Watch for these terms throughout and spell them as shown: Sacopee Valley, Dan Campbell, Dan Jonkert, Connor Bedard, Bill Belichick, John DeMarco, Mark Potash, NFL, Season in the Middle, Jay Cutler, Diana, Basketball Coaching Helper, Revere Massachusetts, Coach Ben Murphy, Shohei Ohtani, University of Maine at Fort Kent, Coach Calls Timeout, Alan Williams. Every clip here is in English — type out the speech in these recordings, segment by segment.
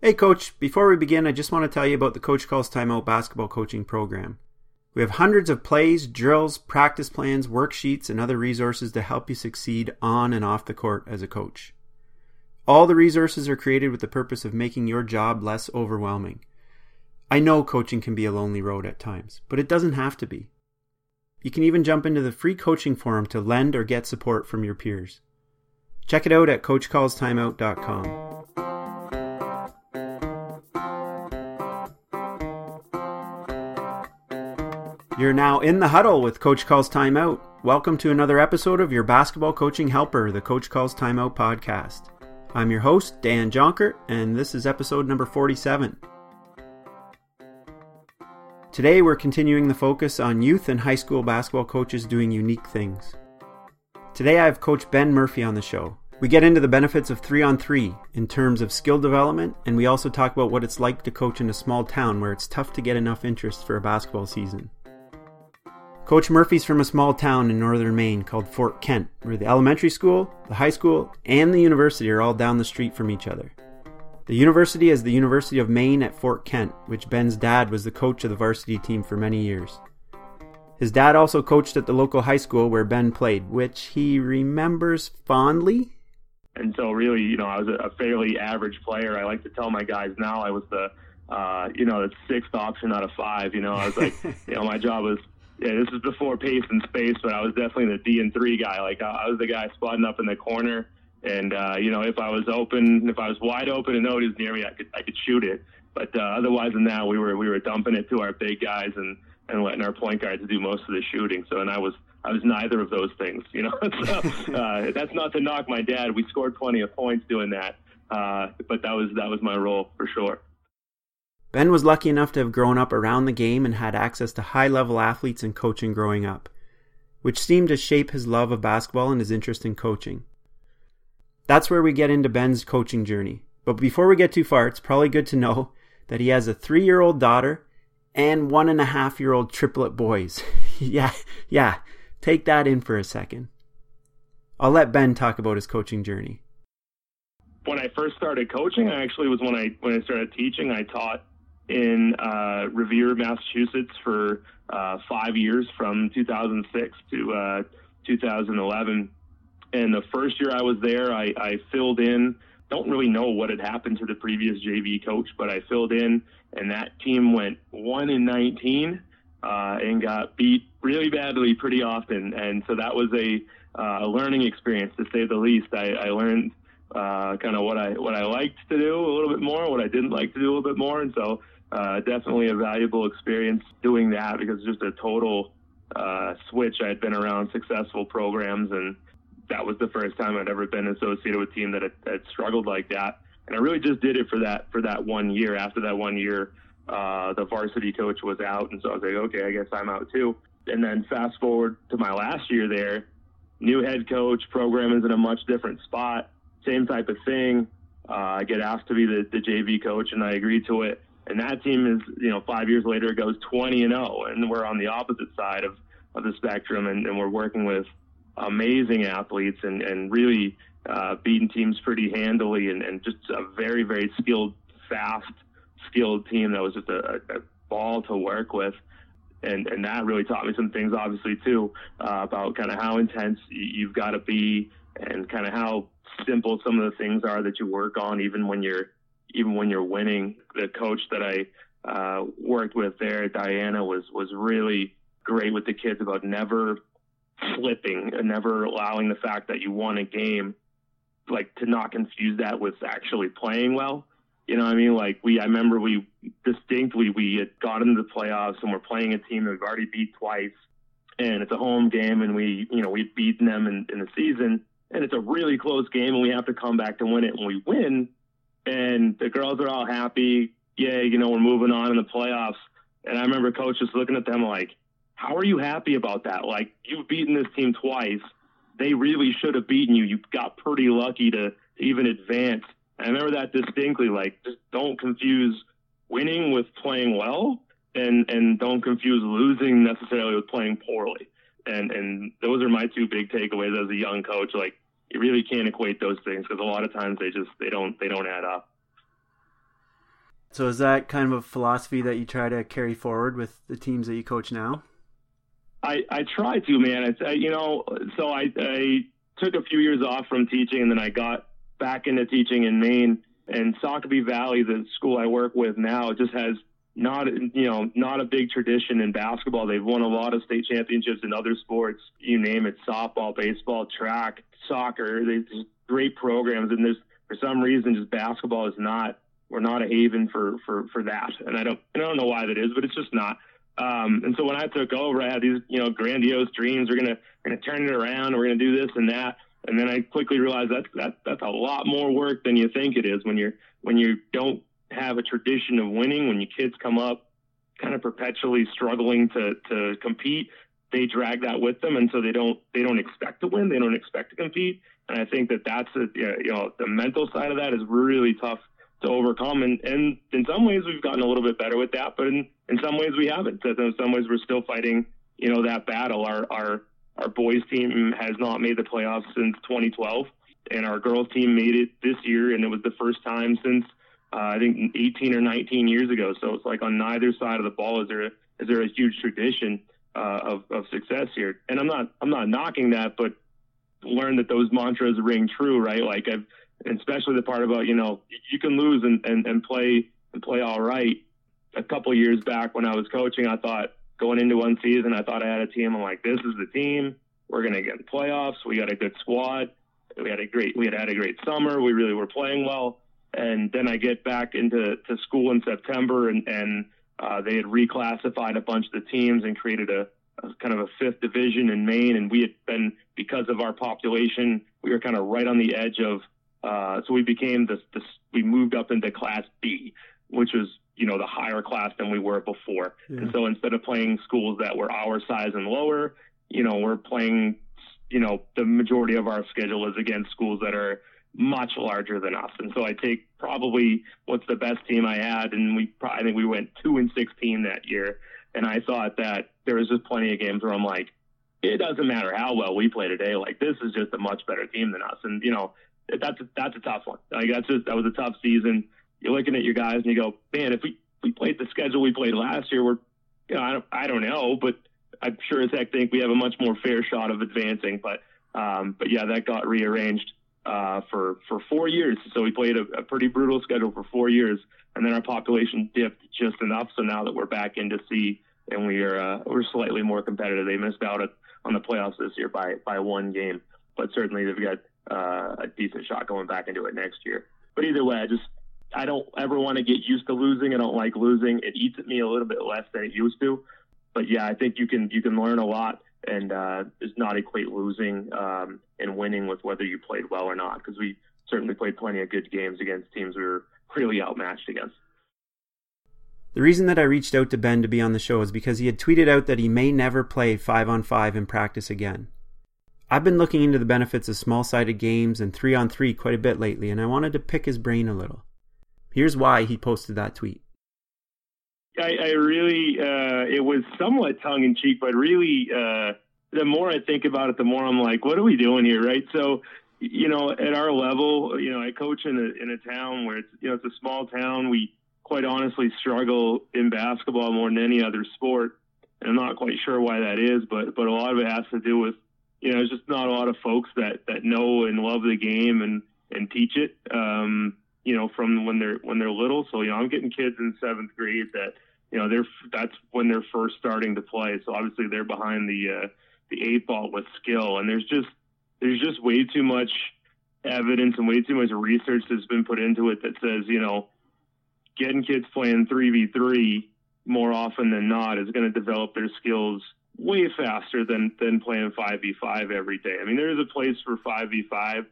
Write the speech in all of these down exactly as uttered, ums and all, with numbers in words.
Hey Coach, before we begin, I just want to tell you about the Coach Calls Timeout basketball coaching program. We have hundreds of plays, drills, practice plans, worksheets, and other resources to help you succeed on and off the court as a coach. All the resources are created with the purpose of making your job less overwhelming. I know coaching can be a lonely road at times, but it doesn't have to be. You can even jump into the free coaching forum to lend or get support from your peers. Check it out at coach calls timeout dot com. You're now in the huddle with Coach Calls Timeout. Welcome to another episode of your Basketball Coaching Helper, the Coach Calls Timeout podcast. I'm your host, Dan Jonkert, and this is episode number forty-seven. Today, we're continuing the focus on youth and high school basketball coaches doing unique things. Today, I have Coach Ben Murphy on the show. We get into the benefits of three-on-three in terms of skill development, and we also talk about what it's like to coach in a small town where it's tough to get enough interest for a basketball season. Coach Murphy's from a small town in northern Maine called Fort Kent, where the elementary school, the high school, and the university are all down the street from each other. The university is the University of Maine at Fort Kent, which Ben's dad was the coach of the varsity team for many years. His dad also coached at the local high school where Ben played, which he remembers fondly. And so really, you know, I was a fairly average player. I like to tell my guys now I was the, uh, you know, the sixth option out of five. You know, I was like, you know, my job was... Yeah, this is before pace and space, but I was definitely the D and three guy. Like I was the guy spotting up in the corner, and uh, you know, if I was open, if I was wide open and nobody's near me, I could I could shoot it. But uh, otherwise than that, we were we were dumping it to our big guys and, and letting our point guards do most of the shooting. So and I was I was neither of those things, you know. so, uh, that's not to knock my dad. We scored plenty of points doing that, uh, but that was that was my role for sure. Ben was lucky enough to have grown up around the game and had access to high-level athletes and coaching growing up, which seemed to shape his love of basketball and his interest in coaching. That's where we get into Ben's coaching journey. But before we get too far, it's probably good to know that he has a three-year-old daughter and one-and-a-half-year-old triplet boys. yeah, yeah, take that in for a second. I'll let Ben talk about his coaching journey. When I first started coaching, I actually was when I when I started teaching, I taught in uh, Revere, Massachusetts for uh, five years from two thousand six to uh, two thousand eleven. And the first year I was there, I, I filled in, don't really know what had happened to the previous J V coach, but I filled in and that team went one and nineteen uh, and got beat really badly pretty often. And so that was a uh, learning experience to say the least. I, I learned uh, kind of what I, what I liked to do a little bit more, what I didn't like to do a little bit more. And so Uh, definitely a valuable experience doing that because just a total uh, switch. I had been around successful programs, and that was the first time I'd ever been associated with a team that had, had struggled like that. And I really just did it for that for that one year. After that one year, uh, the varsity coach was out, and so I was like, okay, I guess I'm out too. And then fast forward to my last year there, new head coach, program is in a much different spot, same type of thing. Uh, I get asked to be the, the J V coach, and I agree to it. And that team is, you know, five years later, it goes twenty and oh, and we're on the opposite side of, of the spectrum, and, and we're working with amazing athletes and, and really uh, beating teams pretty handily and, and just a very, very skilled, fast, skilled team that was just a, a ball to work with. And, and that really taught me some things, obviously, too, uh, about kind of how intense you've got to be and kind of how simple some of the things are that you work on, even when you're even when you're winning. The coach that I uh, worked with there, Diana, was, was really great with the kids about never flipping and never allowing the fact that you won a game, like to not confuse that with actually playing well. You know what I mean? Like we, I remember we distinctly, we had got into the playoffs and we're playing a team that we've already beat twice and it's a home game and we, you know, we've beaten them in, in the season and it's a really close game and we have to come back to win it and we win. And the girls are all happy. Yeah, you know, we're moving on in the playoffs. And I remember coach just looking at them like, how are you happy about that? Like, you've beaten this team twice. They really should have beaten you. You got pretty lucky to even advance. And I remember that distinctly, like, just don't confuse winning with playing well and, and don't confuse losing necessarily with playing poorly. And, and those are my two big takeaways as a young coach, like, you really can't equate those things because a lot of times they just, they don't, they don't add up. So is that kind of a philosophy that you try to carry forward with the teams that you coach now? I, I try to, man. It's, I, you know, so I, I took a few years off from teaching, and then I got back into teaching in Maine. And Sacopee Valley, the school I work with now, just has not, you know, not a big tradition in basketball. They've won a lot of state championships in other sports, you name it, softball, baseball, track, soccer. They're great programs. And there's, for some reason, just basketball is not, we're not a haven for, for, for that. And I don't, I don't know why that is, but it's just not. Um, and so when I took over, I had these, you know, grandiose dreams. We're going to, we're going to turn it around. We're going to do this and that. And then I quickly realized that's, that, that's a lot more work than you think it is when you're, when you don't have a tradition of winning, when your kids come up kind of perpetually struggling to, to compete, they drag that with them. And so they don't, they don't expect to win. They don't expect to compete. And I think that that's a, you know, the mental side of that is really tough to overcome. And, and in some ways we've gotten a little bit better with that, but in, in some ways we haven't. In some ways we're still fighting, you know, that battle. Our, our, our boys team has not made the playoffs since twenty twelve, and our girls team made it this year. And it was the first time since, uh, I think eighteen or nineteen years ago. So it's like on neither side of the ball is there, a, is there a huge tradition uh, of, of success here. And I'm not, I'm not knocking that, but learn that those mantras ring true, right? Like I've, and especially the part about, you know, you can lose and, and, and play and play all right. A couple of years back when I was coaching, I thought going into one season, I thought I had a team. I'm like, this is the team. We're going to get in playoffs. We got a good squad. We had a great, we had had a great summer. We really were playing well. And then I get back into to school in September, and, and uh, they had reclassified a bunch of the teams and created a, a kind of a fifth division in Maine. And we had been, because of our population, we were kind of right on the edge of, Uh, so we became this, this, we moved up into Class B, which was, you know, the higher class than we were before. Yeah. And so instead of playing schools that were our size and lower, you know, we're playing, you know, the majority of our schedule is against schools that are much larger than us. And so I take probably what's the best team I had. And we probably, I think we went two and sixteen that year. And I thought that there was just plenty of games where I'm like, it doesn't matter how well we play today. Like, this is just a much better team than us. And, you know, that's a, that's a tough one. Like that's just, that was a tough season. You're looking at your guys and you go, man, if we, we played the schedule we played last year, we're, you know, I don't, I don't know, but I'm sure as heck think we have a much more fair shot of advancing. But, um, but yeah, that got rearranged, uh, for, for four years. So we played a, a pretty brutal schedule for four years and then our population dipped just enough. So now that we're back into C and we are, uh, we're slightly more competitive. They missed out on the playoffs this year by, by one game, but certainly they've got Uh, a decent shot going back into it next year. But either way, I just I don't ever want to get used to losing. I don't like losing. It eats at me a little bit less than it used to. But yeah, I think you can you can learn a lot and uh, just not equate losing um, and winning with whether you played well or not, because we certainly played plenty of good games against teams we were really outmatched against. The reason that I reached out to Ben to be on the show is because he had tweeted out that he may never play five on five in practice again. I've been looking into the benefits of small-sided games and three on three quite a bit lately, and I wanted to pick his brain a little. Here's why he posted that tweet. I, I really, uh, it was somewhat tongue-in-cheek, but really, uh, the more I think about it, the more I'm like, what are we doing here, right? So, you know, at our level, you know, I coach in a, in a town where it's, you know, it's a small town. We quite honestly struggle in basketball more than any other sport, and I'm not quite sure why that is, but but a lot of it has to do with, you know, it's just not a lot of folks that, that know and love the game and, and teach it, um, you know, from when they're, when they're little. So, you know, I'm getting kids in seventh grade that, you know, they're, that's when they're first starting to play. So obviously they're behind the, uh, the eight ball with skill. And there's just, there's just way too much evidence and way too much research that's been put into it that says, you know, getting kids playing three v three more often than not is going to develop their skills way faster than, than playing five v five every day. I mean, there is a place for five v five,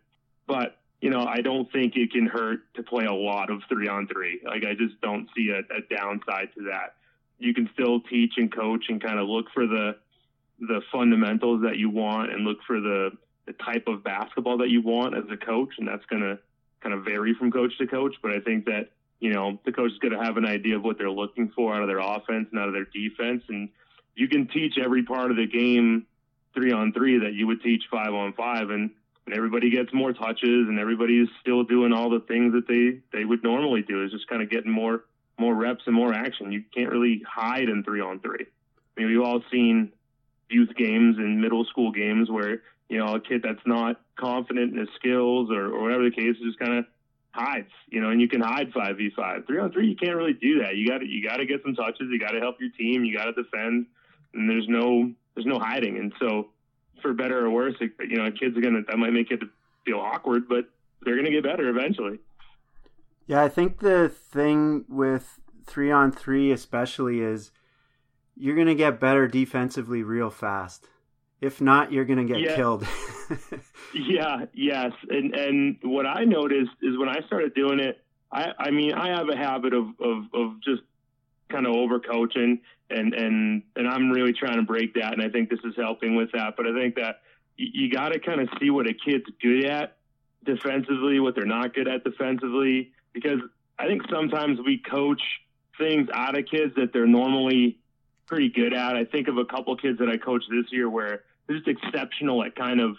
but, you know, I don't think it can hurt to play a lot of three on three. Like, I just don't see a, a downside to that. You can still teach and coach and kind of look for the the fundamentals that you want and look for the, the type of basketball that you want as a coach, and that's going to kind of vary from coach to coach. But I think that, you know, the coach is going to have an idea of what they're looking for out of their offense and out of their defense, and you can teach every part of the game three on three that you would teach five on five, and, and everybody gets more touches and everybody's still doing all the things that they, they would normally do. It's just kind of getting more more reps and more action. You can't really hide in three on three. I mean, we've all seen youth games and middle school games where, you know, a kid that's not confident in his skills or, or whatever the case just kind of hides, you know, and you can hide five v five. Three on three, you can't really do that. You got to, you got to get some touches. You got to help your team. You got to defend, and there's no, there's no hiding. And so for better or worse, it, you know, kids are going to, that might make it feel awkward, but they're going to get better eventually. Yeah, I think the thing with three on three especially is you're going to get better defensively real fast. If not, you're going to get yeah. killed. yeah, yes. And and what I noticed is when I started doing it, I, I mean, I have a habit of, of, of just kind of overcoaching, and, and, and I'm really trying to break that, and I think this is helping with that. But I think that you, you got to kind of see what a kid's good at defensively, what they're not good at defensively, because I think sometimes we coach things out of kids that they're normally pretty good at. I think of a couple kids that I coached this year where they're just exceptional at kind of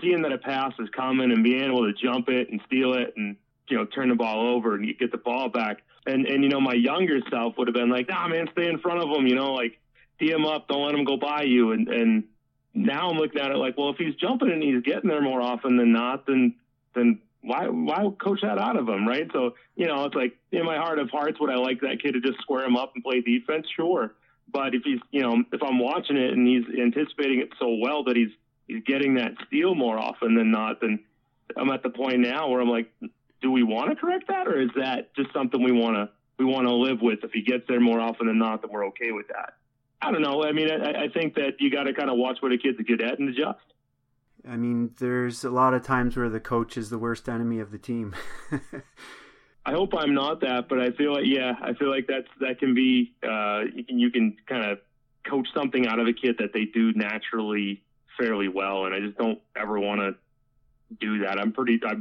seeing that a pass is coming and being able to jump it and steal it and, you know, turn the ball over and you get the ball back. And, and you know, my younger self would have been like, nah, man, stay in front of him, you know, like, D him up, don't let him go by you. And, and now I'm looking at it like, well, if he's jumping and he's getting there more often than not, then then why why coach that out of him, right? So, you know, it's like, in my heart of hearts, would I like that kid to just square him up and play defense? Sure. But if he's, you know, if I'm watching it and he's anticipating it so well that he's he's getting that steal more often than not, then I'm at the point now where I'm like, do we want to correct that, or is that just something we want to we want to live with? If he gets there more often than not, then we're okay with that. I don't know. I mean, I, I think that you got to kind of watch what a kid's good at and adjust. I mean, there's a lot of times where the coach is the worst enemy of the team. I hope I'm not that, but I feel like, yeah, I feel like that's, that can be, uh, you can, you can kind of coach something out of a kid that they do naturally fairly well. And I just don't ever want to do that. I'm pretty, I,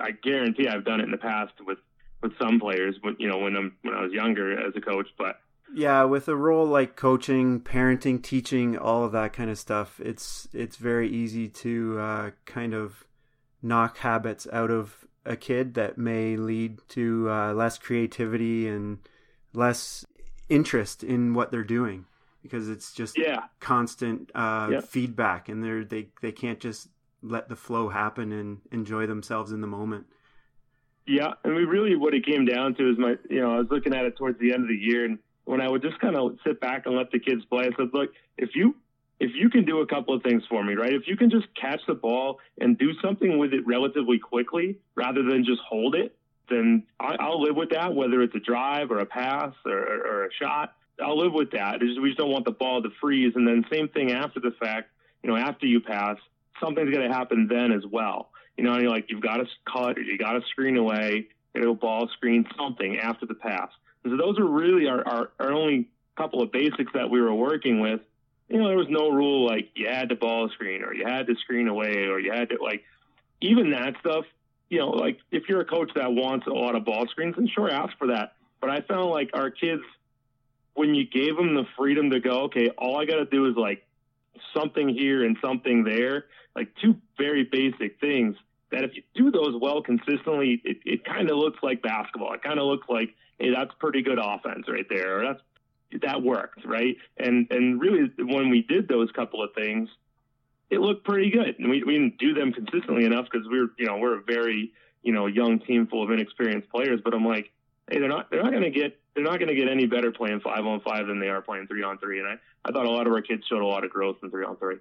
I guarantee I've done it in the past with, with some players, but you know, when I'm, when I was younger as a coach, but yeah, with a role like coaching, parenting, teaching, all of that kind of stuff, it's, it's very easy to, uh, kind of knock habits out of a kid that may lead to uh, less creativity and less interest in what they're doing, because it's just yeah. constant uh, yep. feedback, and they're, they, they can't just let the flow happen and enjoy themselves in the moment. Yeah. And we really, what it came down to is my, you know, I was looking at it towards the end of the year, and when I would just kind of sit back and let the kids play, I said, look, if you, if you can do a couple of things for me, right? If you can just catch the ball and do something with it relatively quickly rather than just hold it, then I'll live with that, whether it's a drive or a pass or, or a shot. I'll live with that. It's just, we just don't want the ball to freeze. And then same thing after the fact, you know, after you pass, something's going to happen then as well. You know, you're like, you've got to cut, or you got to screen away, you know, ball screen something after the pass. And so those are really our, our, our only couple of basics that we were working with. You know, there was no rule like you had to ball screen or you had to screen away or you had to, like, even that stuff, you know, like if you're a coach that wants a lot of ball screens, then sure, ask for that. But I found like our kids, when you gave them the freedom to go, okay, all I got to do is like something here and something there, like two very basic things that if you do those well consistently, it, it kind of looks like basketball. It kind of looks like, hey, that's pretty good offense right there, or that's that worked, right? And and really, when we did those couple of things, it looked pretty good. And we, we didn't do them consistently enough because we're, you know, we're a very, you know, young team full of inexperienced players. But I'm like, hey, they're not they're not gonna get they're not gonna get any better playing five on five than they are playing three on three. And I, I thought a lot of our kids showed a lot of growth in three on three.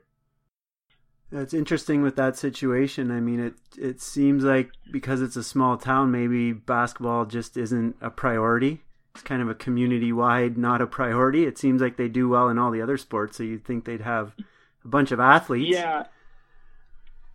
That's interesting with that situation. I mean, it it seems like because it's a small town, maybe basketball just isn't a priority. It's kind of a community-wide, not a priority. It seems like they do well in all the other sports, so you'd think they'd have a bunch of athletes. Yeah,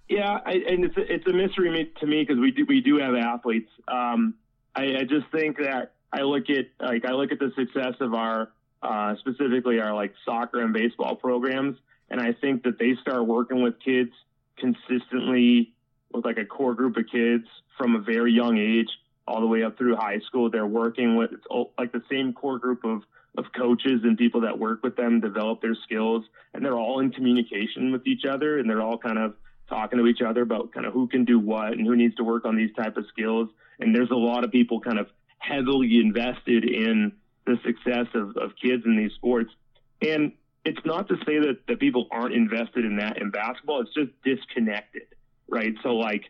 yeah, I, and it's a, it's a mystery to me because we do we do have athletes. Um, I, I just think that I look at like I look at the success of our uh, specifically our like soccer and baseball programs, and I think that they start working with kids consistently with like a core group of kids from a very young age, all the way up through high school. They're working with it's all, like the same core group of, of coaches and people that work with them, develop their skills, and they're all in communication with each other. And they're all kind of talking to each other about kind of who can do what and who needs to work on these type of skills. And there's a lot of people kind of heavily invested in the success of, of kids in these sports. And it's not to say that, that people aren't invested in that in basketball. It's just disconnected, right? So, like,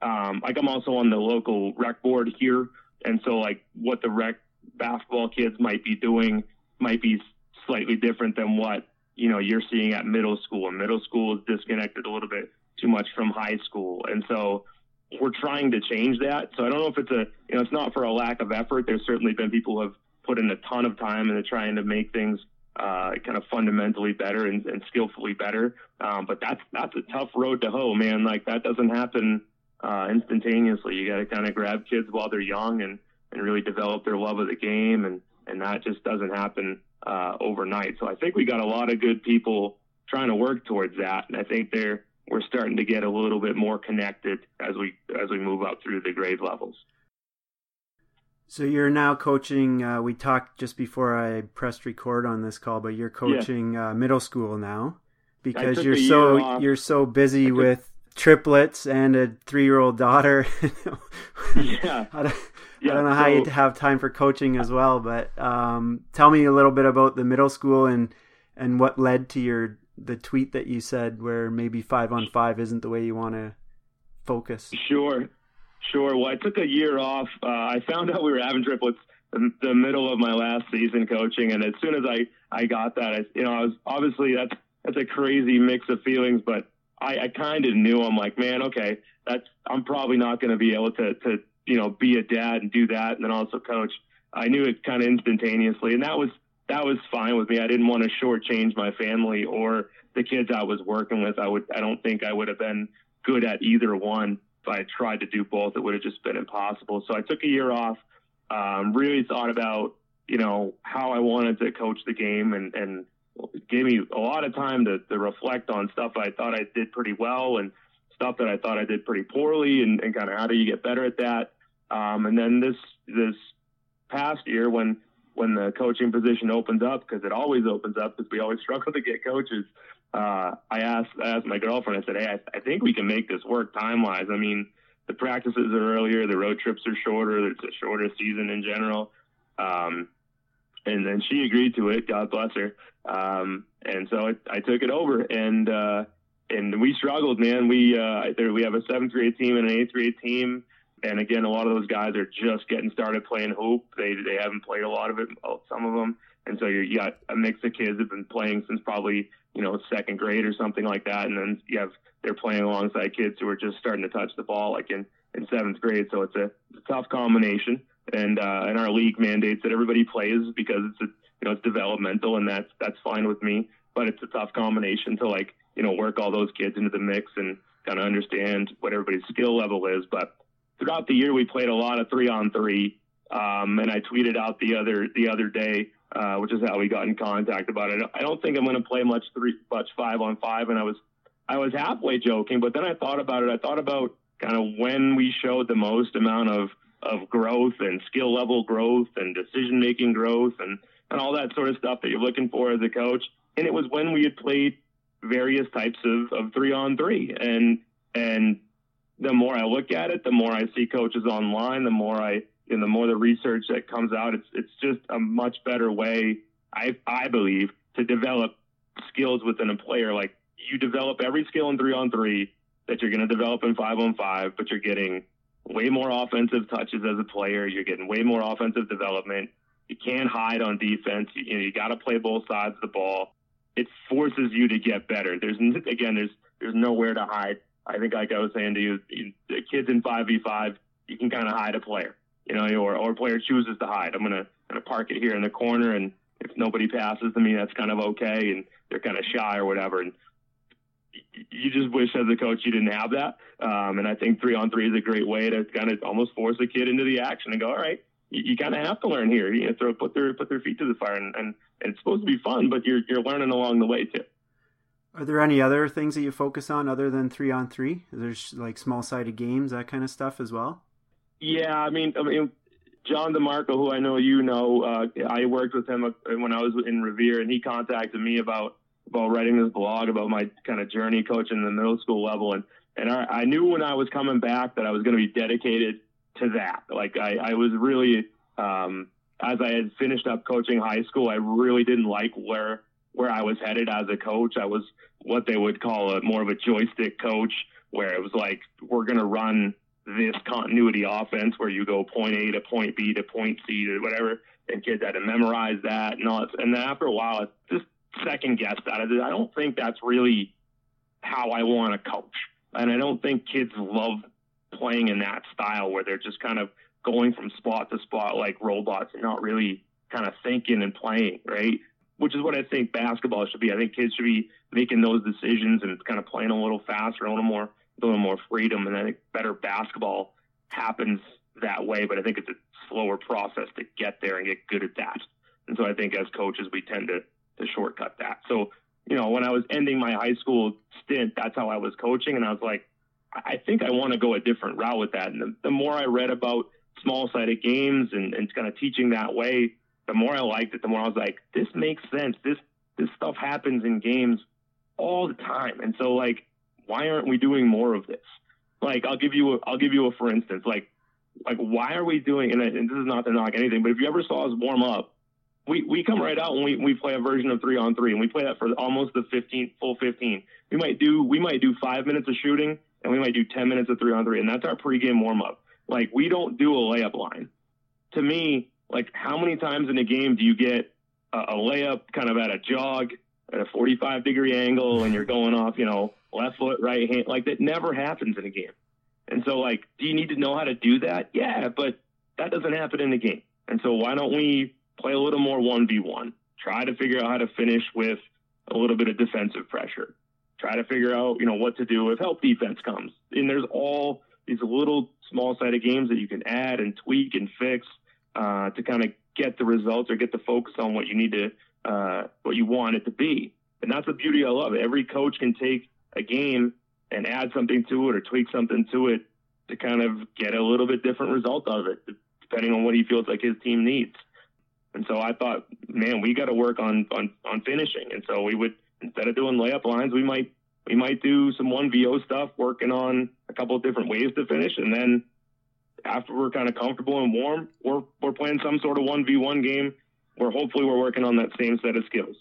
um, like I'm also on the local rec board here. And so, like, what the rec basketball kids might be doing might be slightly different than what, you know, you're seeing at middle school. And middle school is disconnected a little bit too much from high school. And so we're trying to change that. So I don't know if it's a, you know, it's not for a lack of effort. There's certainly been people who have put in a ton of time into trying to make things uh, kind of fundamentally better and, and skillfully better. Um, but that's, that's a tough road to hoe, man. Like, that doesn't happen uh, instantaneously. You got to kind of grab kids while they're young and, and really develop their love of the game. And, and that just doesn't happen uh, overnight. So I think we got a lot of good people trying to work towards that. And I think they're, we're starting to get a little bit more connected as we as we move up through the grade levels. So you're now coaching, uh, we talked just before I pressed record on this call, but you're coaching yeah. uh, middle school now because you're so you're so busy took... with triplets and a three-year-old daughter. yeah. I don't, yeah. I don't know so... how you have time for coaching as well, but um, tell me a little bit about the middle school and, and what led to your the tweet that you said where maybe five on five isn't the way you want to focus. Sure. Sure. Well, I took a year off. Uh, I found out we were having triplets in the middle of my last season coaching. And as soon as I, I got that, I, you know, I was obviously that's, that's a crazy mix of feelings, but I, I kind of knew. I'm like, man, okay, that's, I'm probably not going to be able to, to, you know, be a dad and do that. And then also coach. I knew it kind of instantaneously. And that was, that was fine with me. I didn't want to shortchange my family or the kids I was working with. I would, I don't think I would have been good at either one. If I tried to do both, it would have just been impossible. So I took a year off, um, really thought about, you know, how I wanted to coach the game, and, and it gave me a lot of time to, to reflect on stuff I thought I did pretty well and stuff that I thought I did pretty poorly, and, and kind of how do you get better at that. Um, and then this, this past year when, when the coaching position opens up, because it always opens up because we always struggle to get coaches. Uh, I asked, I asked my girlfriend, I said, hey, I, I think we can make this work time-wise. I mean, the practices are earlier, the road trips are shorter, it's a shorter season in general. Um, and then she agreed to it, God bless her. Um, and so it, I took it over, and uh, and we struggled, man. We uh, there, we have a seventh grade team and an eighth grade team. And again, a lot of those guys are just getting started playing hoop. They they haven't played a lot of it, some of them. And so you got a mix of kids that have been playing since probably, you know, second grade or something like that. And then you have, they're playing alongside kids who are just starting to touch the ball, like in, in seventh grade. So it's a, it's a tough combination. And, uh, and our league mandates that everybody plays because it's, a, you know, it's developmental, and that's, that's fine with me, but it's a tough combination to, like, you know, work all those kids into the mix and kind of understand what everybody's skill level is. But throughout the year, we played a lot of three on three. Um, and I tweeted out the other, the other day, Uh, which is how we got in contact about it. I don't think I'm going to play much three, much five on five. And I was, I was halfway joking, but then I thought about it. I thought about kind of when we showed the most amount of, of growth and skill level growth and decision-making growth and, and all that sort of stuff that you're looking for as a coach. And it was when we had played various types of, of three on three. And, and the more I look at it, the more I see coaches online, the more I, and the more the research that comes out, it's it's just a much better way, I I believe, to develop skills within a player. Like, you develop every skill in three on three that you're going to develop in five on five, but you're getting way more offensive touches as a player. You're getting way more offensive development. You can't hide on defense. You, you know, you got to play both sides of the ball. It forces you to get better. There's again, there's there's nowhere to hide. I think, like I was saying to you, you the kids in five v five, you can kind of hide a player. You know, or, or a player chooses to hide. I'm going to park it here in the corner, and if nobody passes to me, that's kind of okay, and they're kind of shy or whatever. And you just wish as a coach you didn't have that. Um, and I think three-on-three is a great way to kind of almost force a kid into the action and go, all right, you, you kind of have to learn here. You know, throw, put their put their feet to the fire, and, and, and it's supposed to be fun, but you're you're learning along the way too. Are there any other things that you focus on other than three-on-three? There's like small-sided games, that kind of stuff as well? Yeah, I mean, I mean, John DeMarco, who I know you know, uh, I worked with him when I was in Revere, and he contacted me about about writing this blog about my kind of journey coaching the middle school level, and and I, I knew when I was coming back that I was going to be dedicated to that. Like I, I was really Um, as I had finished up coaching high school, I really didn't like where where I was headed as a coach. I was what they would call a more of a joystick coach, where it was like, we're going to run this continuity offense where you go point A to point B to point C to whatever, and kids had to memorize that and all that. And then after a while, I just second-guessed that. I don't think that's really how I want to coach. And I don't think kids love playing in that style where they're just kind of going from spot to spot like robots and not really kind of thinking and playing, right? Which is what I think basketball should be. I think kids should be making those decisions and kind of playing a little faster, a little more, a little more freedom. And I think better basketball happens that way. But I think it's a slower process to get there and get good at that. And so I think as coaches, we tend to, to shortcut that. So, you know, when I was ending my high school stint, that's how I was coaching. And I was like, I think I want to go a different route with that. And the, the more I read about small-sided games and, and kind of teaching that way, the more I liked it, the more I was like, this makes sense. This, this stuff happens in games all the time. And so, like, why aren't we doing more of this? Like, I'll give you a, I'll give you a, for instance, like, like, why are we doing, and, I, and this is not to knock anything, but if you ever saw us warm up, we, we come right out and we, we play a version of three on three, and we play that for almost the fifteen, full fifteen. We might do, we might do five minutes of shooting, and we might do ten minutes of three on three. And that's our pregame warm up. Like, we don't do a layup line. To me, like, how many times in a game do you get a, a layup kind of at a jog at a forty-five degree angle and you're going off, you know, left foot, right hand? Like, that never happens in a game. And so, like, do you need to know how to do that? Yeah, but that doesn't happen in the game. And so why don't we play a little more one v one? Try to figure out how to finish with a little bit of defensive pressure. Try to figure out, you know, what to do if help defense comes. And there's all these little small-sided games that you can add and tweak and fix uh, to kind of get the results or get the focus on what you need to, uh, what you want it to be. And that's the beauty I love. Every coach can take a game and add something to it or tweak something to it to kind of get a little bit different result out of it, depending on what he feels like his team needs. And so I thought, man, we got to work on, on, on finishing. And so we would, instead of doing layup lines, we might we might do some one V O stuff, working on a couple of different ways to finish. And then after we're kind of comfortable and warm, we're we're playing some sort of one v one game where hopefully we're working on that same set of skills.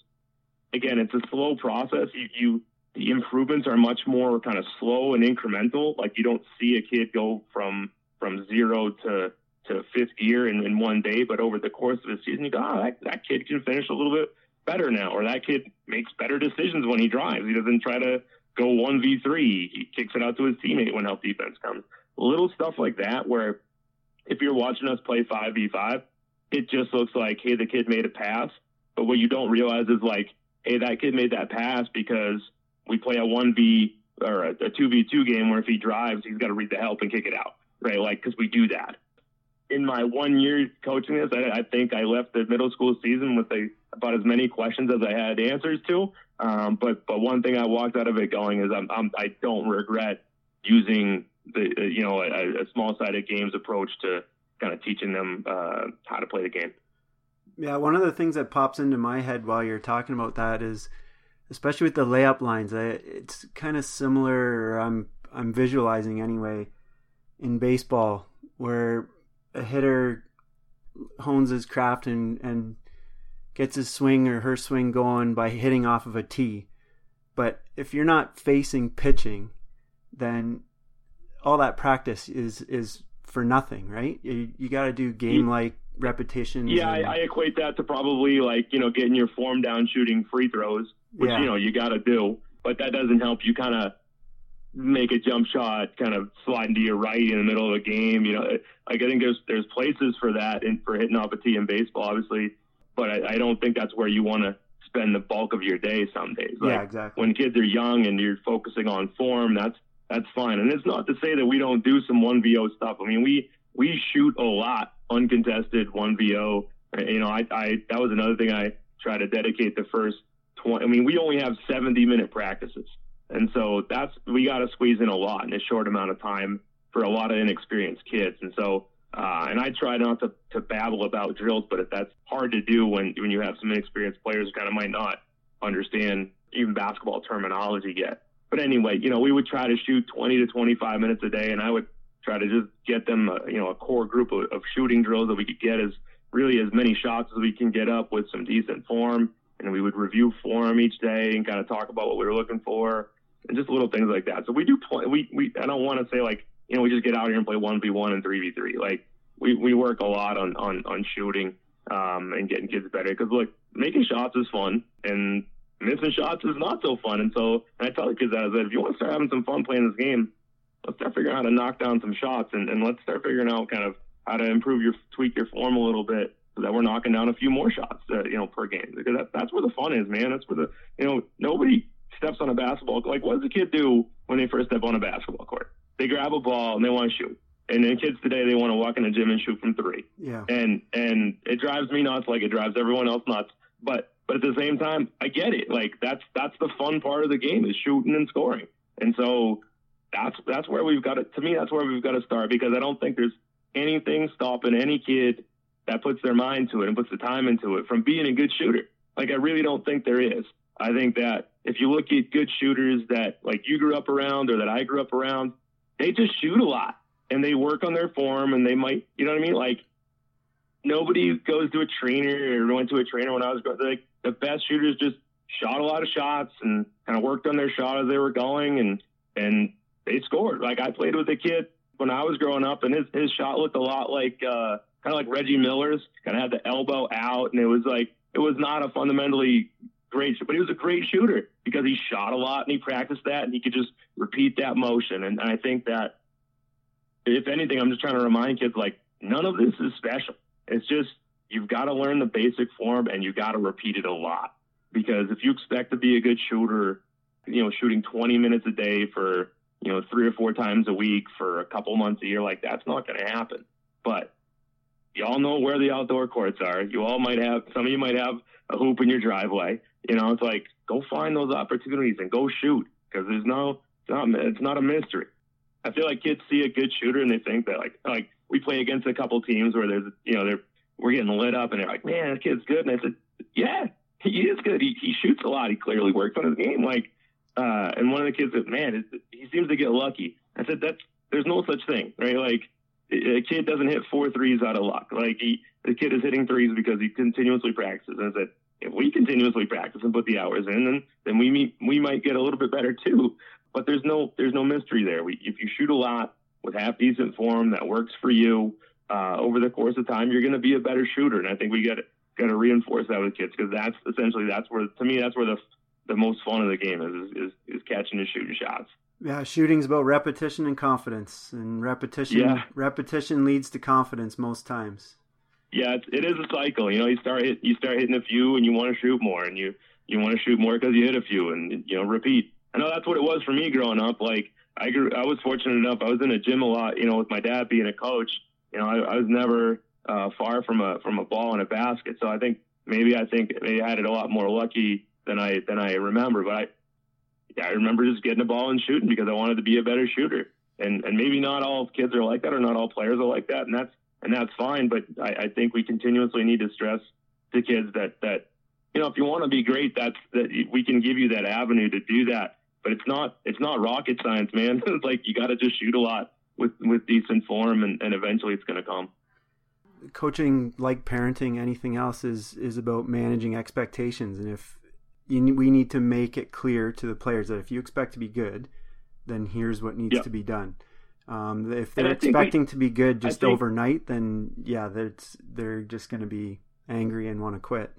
Again, it's a slow process. You, you the improvements are much more kind of slow and incremental. Like, you don't see a kid go from from zero to, to fifth gear in, in one day. But over the course of a season, you go, oh, that, that kid can finish a little bit better now, or that kid makes better decisions when he drives. He doesn't try to go one v three. He kicks it out to his teammate when help defense comes. Little stuff like that, where if you're watching us play five v five, it just looks like, hey, the kid made a pass. But what you don't realize is, like, hey, that kid made that pass because we play a one v or a two v two game where if he drives, he's got to read the help and kick it out, right? Like, because we do that. In my one year coaching this, I, I think I left the middle school season with a, about as many questions as I had answers to. Um, but but one thing I walked out of it going is I'm, I'm, I don't regret using the uh, you know a, a small-sided games approach to kind of teaching them uh, how to play the game. Yeah, one of the things that pops into my head while you're talking about that is, especially with the layup lines, I, it's kind of similar. I'm I'm visualizing anyway in baseball where a hitter hones his craft and, and gets his swing or her swing going by hitting off of a tee. But if you're not facing pitching, then all that practice is, is for nothing, right? You, you got to do game-like repetitions. Yeah, and I, I equate that to probably, like, you know, getting your form down shooting free throws, which, yeah. you know, you got to do. But that doesn't help you kind of make a jump shot, kind of sliding to your right in the middle of a game. You know, like, I think there's there's places for that and for hitting off a tee in baseball, obviously, but I, I don't think that's where you want to spend the bulk of your day some days. Like, yeah, exactly. When kids are young and you're focusing on form, that's that's fine. And it's not to say that we don't do some one V O stuff. I mean, we we shoot a lot uncontested one V O. You know, I, I that was another thing I try to dedicate the first twenty. I mean, we only have seventy minute practices. And so that's, we got to squeeze in a lot in a short amount of time for a lot of inexperienced kids. And so, uh, and I try not to, to babble about drills, but if that's hard to do when, when you have some inexperienced players who kind of might not understand even basketball terminology yet. But anyway, you know, we would try to shoot twenty to twenty-five minutes a day, and I would try to just get them, a, you know, a core group of, of shooting drills that we could get as really as many shots as we can get up with some decent form. And we would review form each day and kind of talk about what we were looking for and just little things like that. So we do play, we, we, I don't want to say like, you know, we just get out here and play one v one and three v three. Like we, we work a lot on, on, on shooting um, and getting kids better. Cause look, making shots is fun and missing shots is not so fun. And so and I tell the kids that, I said, if you want to start having some fun playing this game, let's start figuring out how to knock down some shots and, and let's start figuring out kind of how to improve your, tweak your form a little bit so that we're knocking down a few more shots, uh, you know, per game. Because that, that's where the fun is, man. That's where the, you know, nobody steps on a basketball. Like, what does a kid do when they first step on a basketball court? They grab a ball and they want to shoot. And then kids today, they want to walk in the gym and shoot from three. Yeah. And and it drives me nuts like it drives everyone else nuts. But but at the same time, I get it. Like, that's that's the fun part of the game is shooting and scoring. And so that's that's where we've got to, to me, that's where we've got to start, because I don't think there's anything stopping any kid that puts their mind to it and puts the time into it from being a good shooter. Like, I really don't think there is. I think that if you look at good shooters that like you grew up around or that I grew up around, they just shoot a lot and they work on their form and they might, you know what I mean? Like, nobody goes to a trainer or went to a trainer when I was going. Like, the best shooters just shot a lot of shots and kind of worked on their shot as they were going and, and they scored. Like, I played with a kid when I was growing up and his, his shot looked a lot like, uh, kind of like Reggie Miller's, kind of had the elbow out, and it was like, it was not a fundamentally great, but he was a great shooter because he shot a lot and he practiced that and he could just repeat that motion. And I think that, if anything, I'm just trying to remind kids, like, none of this is special. It's just, you've got to learn the basic form and you've got to repeat it a lot, because if you expect to be a good shooter, you know, shooting twenty minutes a day for, you know, three or four times a week for a couple months a year, like, that's not going to happen. But y'all know where the outdoor courts are. You all might have, some of you might have a hoop in your driveway. You know, it's like, go find those opportunities and go shoot, because there's no, it's not, it's not a mystery. I feel like kids see a good shooter and they think that, like, like we play against a couple teams where there's, you know, they're, we're getting lit up and they're like, man, that kid's good. And I said, yeah, he is good. He, he shoots a lot. He clearly works on his game. Like, uh, and one of the kids said, man, he seems to get lucky. I said, that's, there's no such thing, right? Like, a kid doesn't hit four threes out of luck. Like, he, the kid is hitting threes because he continuously practices. And I said, if we continuously practice and put the hours in, then, then we meet, we might get a little bit better too. But there's no, there's no mystery there. We, if you shoot a lot with half decent form that works for you, uh, over the course of time, you're going to be a better shooter. And I think we got got to reinforce that with kids, because that's essentially, that's where, to me, that's where the the most fun of the game is, is, is, is catching and shooting shots. Yeah, shooting's about repetition and confidence, and repetition yeah. repetition leads to confidence most times. Yeah, it, it is a cycle. You know, you start hit, you start hitting a few, and you want to shoot more, and you, you want to shoot more because you hit a few, and, you know, repeat. I know that's what it was for me growing up. Like, I grew, I was fortunate enough, I was in a gym a lot. You know, with my dad being a coach, you know, I, I was never uh, far from a from a ball and a basket. So I think maybe I think maybe I had it a lot more lucky than I than I remember, but I. Yeah, I remember just getting the ball and shooting because I wanted to be a better shooter. And and maybe not all kids are like that, or not all players are like that, and that's and that's fine. But I, I think we continuously need to stress to kids that, that you know, if you want to be great, that's that we can give you that avenue to do that. But it's not it's not rocket science, man. It's like, you got to just shoot a lot with, with decent form, and, and eventually it's going to come. Coaching, like parenting, anything else, is is about managing expectations, and if. You, we need to make it clear to the players that if you expect to be good, then here's what needs yep. to be done. Um, if they're expecting we, to be good just think, overnight, then yeah, that's they're just going to be angry and want to quit.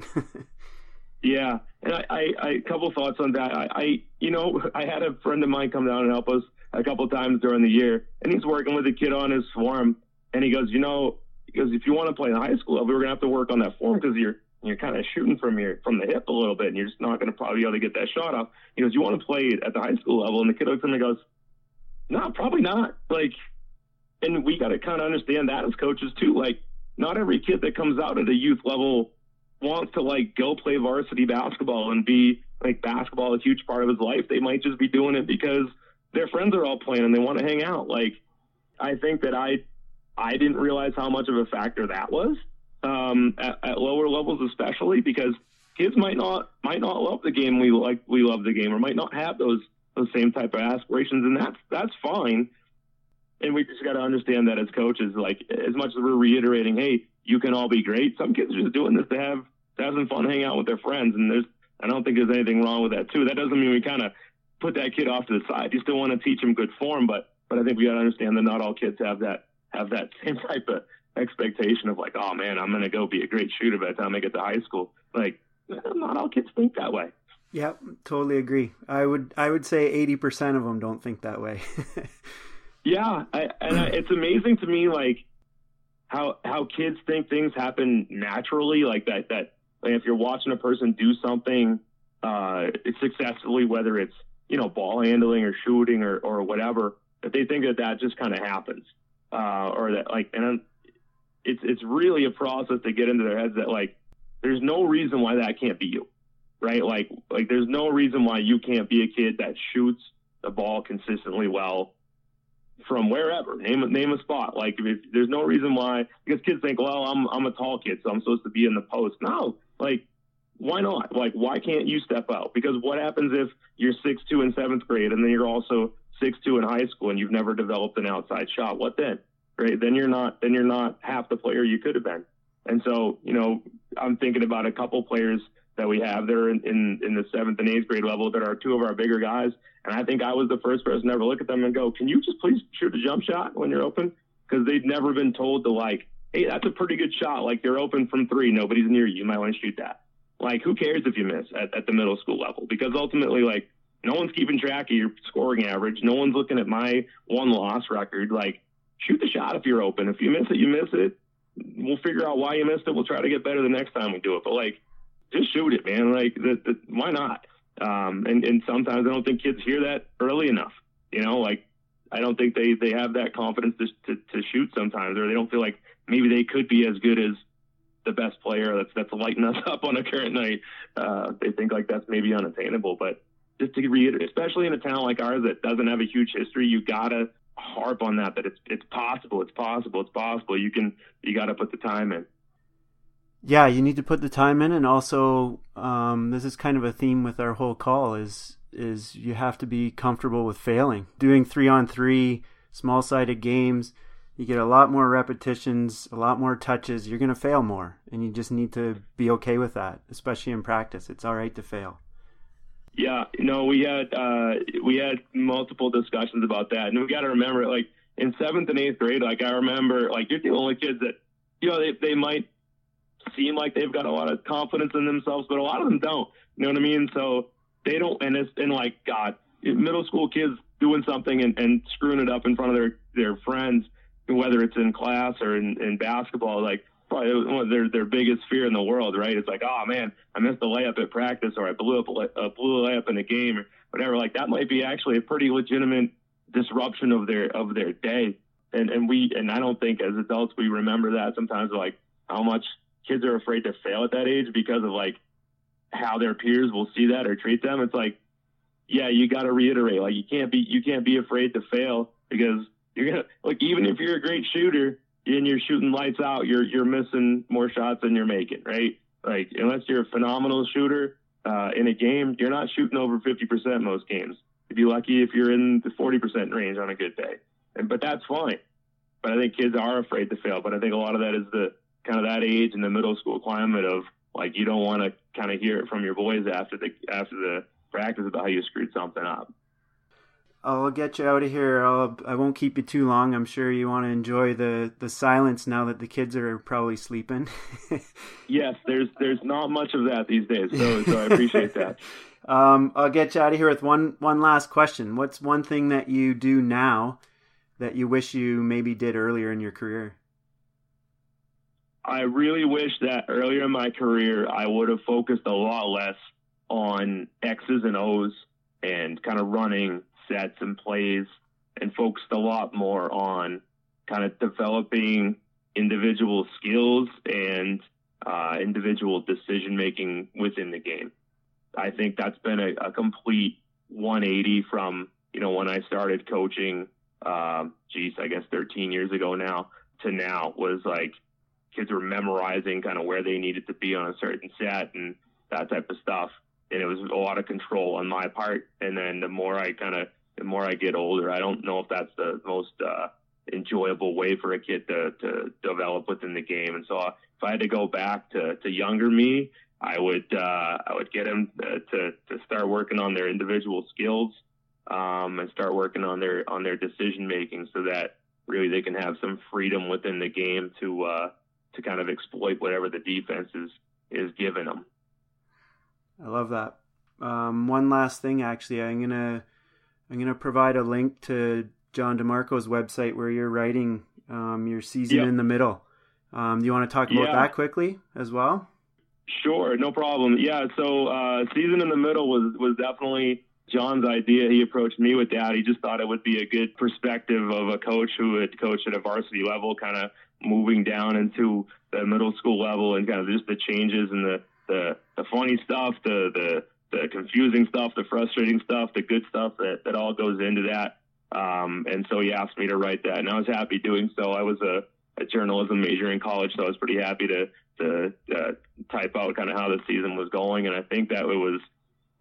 yeah, and I, I, I, a couple thoughts on that. I, I, you know, I had a friend of mine come down and help us a couple times during the year, and he's working with a kid on his form, and he goes, you know, he goes, if you want to play in high school, we're going to have to work on that form because you're. You're kind of shooting from your from the hip a little bit, and you're just not going to probably be able to get that shot off. He goes, you want to play at the high school level? And the kid looks at him and goes, no, probably not. Like, and we got to kind of understand that as coaches too. Like, not every kid that comes out at a youth level wants to, like, go play varsity basketball and be, like, basketball is a huge part of his life. They might just be doing it because their friends are all playing and they want to hang out. Like, I think that I I didn't realize how much of a factor that was. Um, at, at lower levels, especially, because kids might not might not love the game we like we love the game, or might not have those those same type of aspirations, and that's that's fine. And we just got to understand that as coaches, like, as much as we're reiterating, hey, you can all be great, some kids are just doing this to have to have some fun, hang out with their friends. And there's, I don't think there's anything wrong with that too. That doesn't mean we kind of put that kid off to the side. You still want to teach him good form, but but I think we got to understand that not all kids have that have that same type of expectation of like, oh man, I'm going to go be a great shooter by the time I get to high school. Like, not all kids think that way. Yeah, totally agree. I would I would say eighty percent of them don't think that way. Yeah, I, and I, it's amazing to me, like, how how kids think things happen naturally, like that. That like if you're watching a person do something uh, successfully, whether it's, you know, ball handling or shooting or, or whatever, that they think that that just kind of happens, uh, or that like, and it's it's really a process to get into their heads that like, there's no reason why that can't be you, right? Like like there's no reason why you can't be a kid that shoots the ball consistently well. From wherever, name name a spot. Like, if there's no reason why, because kids think, well, I'm I'm a tall kid, so I'm supposed to be in the post. No, like, why not? Like, why can't you step out? Because what happens if you're six two in seventh grade and then you're also six two in high school and you've never developed an outside shot? What then? Right? Then you're not then you're not half the player you could have been. And so, you know, I'm thinking about a couple players that we have that are in, in, in the seventh and eighth grade level that are two of our bigger guys. And I think I was the first person to ever look at them and go, can you just please shoot a jump shot when you're open? Because they'd never been told to like, hey, that's a pretty good shot. Like, you're open from three. Nobody's near you. You might want to shoot that. Like, who cares if you miss at, at the middle school level? Because ultimately, like, no one's keeping track of your scoring average. No one's looking at my one loss record. Like, shoot the shot if you're open. If you miss it, you miss it. We'll figure out why you missed it. We'll try to get better the next time we do it. But, like, just shoot it, man. Like, the, the, why not? Um, and, and sometimes I don't think kids hear that early enough. You know, like, I don't think they, they have that confidence to, to, to shoot sometimes, or they don't feel like maybe they could be as good as the best player that's that's lighting us up on a current night. Uh, they think like that's maybe unattainable. But just to reiterate, especially in a town like ours that doesn't have a huge history, you gotta harp on that. That it's it's possible. It's possible. It's possible. You can. You gotta put the time in. Yeah, you need to put the time in, and also um, this is kind of a theme with our whole call is is you have to be comfortable with failing. Doing three-on-three, small-sided games, you get a lot more repetitions, a lot more touches. You're going to fail more, and you just need to be okay with that, especially in practice. It's all right to fail. Yeah, you know, we had uh, we had multiple discussions about that, and we got to remember, like, in seventh and eighth grade, like, I remember, like, you're the only kids that, you know, they they might – seem like they've got a lot of confidence in themselves, but a lot of them don't. You know what I mean? So they don't, and it's and like, God, middle school kids doing something and, and screwing it up in front of their, their friends, whether it's in class or in, in basketball, like, probably one of their, their biggest fear in the world, right? It's like, oh man, I missed a layup at practice, or I blew up a, a blew a layup in a game, or whatever. Like, that might be actually a pretty legitimate disruption of their of their day. And and we and I don't think as adults we remember that sometimes, like, how much kids are afraid to fail at that age because of, like, how their peers will see that or treat them. It's like, yeah, you got to reiterate, like, you can't be, you can't be afraid to fail, because you're going to, like, even if you're a great shooter and you're shooting lights out, you're, you're missing more shots than you're making, right? Like, unless you're a phenomenal shooter uh, in a game, you're not shooting over fifty percent most games. You'd be lucky if you're in the forty percent range on a good day. And, but that's fine. But I think kids are afraid to fail. But I think a lot of that is the, kind of that age in the middle school climate of, like, you don't want to kind of hear it from your boys after the after the practice about how you screwed something up. I'll get you out of here. I'll, I won't keep you too long. I'm sure you want to enjoy the, the silence now that the kids are probably sleeping. Yes, there's there's not much of that these days, so so I appreciate that. um, I'll get you out of here with one one last question. What's one thing that you do now that you wish you maybe did earlier in your career? I really wish that earlier in my career, I would have focused a lot less on X's and O's and kind of running sets and plays, and focused a lot more on kind of developing individual skills and uh, individual decision making within the game. I think that's been a, a complete one eighty from, you know, when I started coaching, uh, geez, I guess thirteen years ago now to now, was like, kids were memorizing kind of where they needed to be on a certain set and that type of stuff. And it was a lot of control on my part. And then the more I kind of, the more I get older, I don't know if that's the most uh, enjoyable way for a kid to, to develop within the game. And so if I had to go back to, to younger me, I would, uh, I would get them to, to start working on their individual skills, um, and start working on their, on their decision making, so that really they can have some freedom within the game to, uh, to kind of exploit whatever the defense is, is giving them. I love that. Um, one last thing, actually, I'm going to, I'm going to provide a link to John DeMarco's website where you're writing, um, your season yep. in the middle. Um, do you want to talk about yeah. that quickly as well? Sure, no problem. Yeah, so uh, Season in the Middle was, was definitely John's idea. He approached me with that. He just thought it would be a good perspective of a coach who had coached at a varsity level, kind of moving down into the middle school level, and kind of just the changes and the, the, the funny stuff, the, the the confusing stuff, the frustrating stuff, the good stuff that, that all goes into that. Um, and so he asked me to write that, and I was happy doing so. I was a, a journalism major in college, so I was pretty happy to to uh, type out kind of how the season was going. And I think that it was,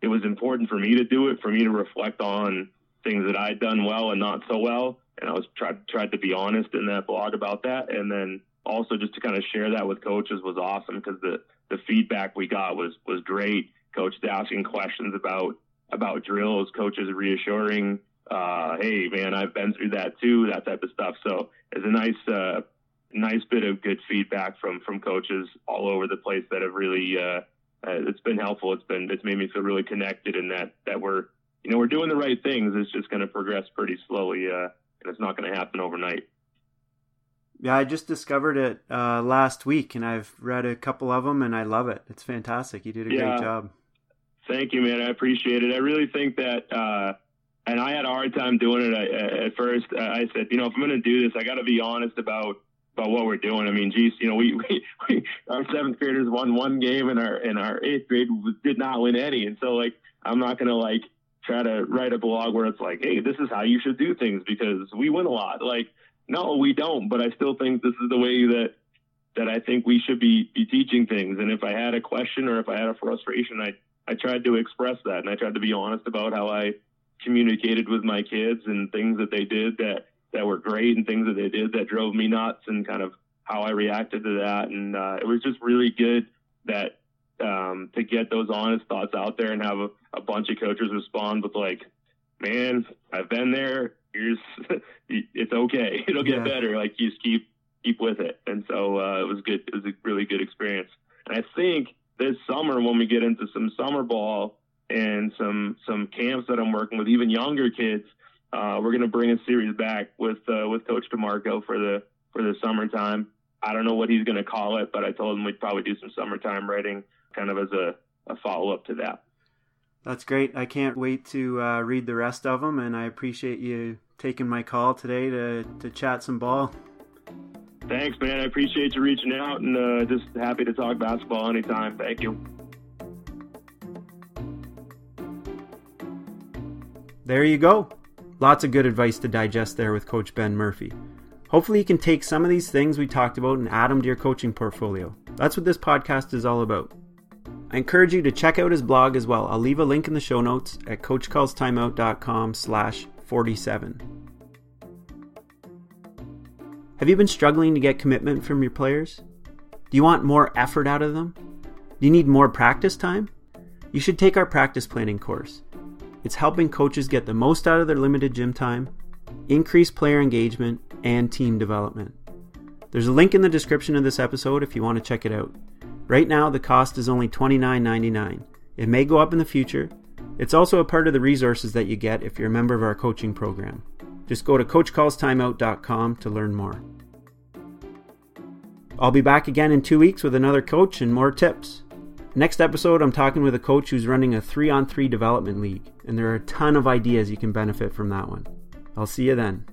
it was important for me to do it, for me to reflect on things that I'd done well and not so well. And I was tried, tried to be honest in that blog about that. And then also just to kind of share that with coaches was awesome, because the, the feedback we got was, was great. Coaches asking questions about, about drills, coaches reassuring, uh, hey man, I've been through that too, that type of stuff. So it's a nice, uh, nice bit of good feedback from from coaches all over the place that have really uh, uh it's been helpful. It's been it's made me feel really connected in that that we're you know we're doing the right things. It's just going to progress pretty slowly, uh and it's not going to happen overnight. Yeah, I just discovered it uh last week, and I've read a couple of them, and I love it. It's fantastic. You did a yeah. great job. Thank you, man. I appreciate it. I really think that uh and I had a hard time doing it I, at first. I said, you know, if I'm going to do this, I got to be honest about about what we're doing. I mean, geez, you know, we, we, we our seventh graders won one game, and our and our eighth grade did not win any. And so, like, I'm not gonna like try to write a blog where it's like, hey, this is how you should do things because we win a lot. Like, no, we don't. But I still think this is the way that that I think we should be be teaching things. And if I had a question or if I had a frustration, I I tried to express that, and I tried to be honest about how I communicated with my kids and things that they did that. that were great and things that they did that drove me nuts, and kind of how I reacted to that. And uh, it was just really good that um, to get those honest thoughts out there and have a, a bunch of coaches respond with like, man, I've been there. Here's, it's okay. It'll get yeah. better. Like, you just keep, keep with it. And so uh, it was good. It was a really good experience. And I think this summer, when we get into some summer ball and some, some camps that I'm working with, even younger kids, Uh, we're going to bring a series back with uh, with Coach DeMarco for the for the summertime. I don't know what he's going to call it, but I told him we'd probably do some summertime writing kind of as a, a follow-up to that. That's great. I can't wait to uh, read the rest of them, and I appreciate you taking my call today to, to chat some ball. Thanks, man. I appreciate you reaching out, and uh, just happy to talk basketball anytime. Thank you. There you go. Lots of good advice to digest there with Coach Ben Murphy. Hopefully you can take some of these things we talked about and add them to your coaching portfolio. That's what this podcast is all about. I encourage you to check out his blog as well. I'll leave a link in the show notes at coach calls timeout dot com slash forty-seven. Have you been struggling to get commitment from your players? Do you want more effort out of them? Do you need more practice time? You should take our practice planning course. It's helping coaches get the most out of their limited gym time, increase player engagement, and team development. There's a link in the description of this episode if you want to check it out. Right now, the cost is only twenty-nine ninety-nine. It may go up in the future. It's also a part of the resources that you get if you're a member of our coaching program. Just go to coach calls timeout dot com to learn more. I'll be back again in two weeks with another coach and more tips. Next episode, I'm talking with a coach who's running a three on three development league, and there are a ton of ideas you can benefit from that one. I'll see you then.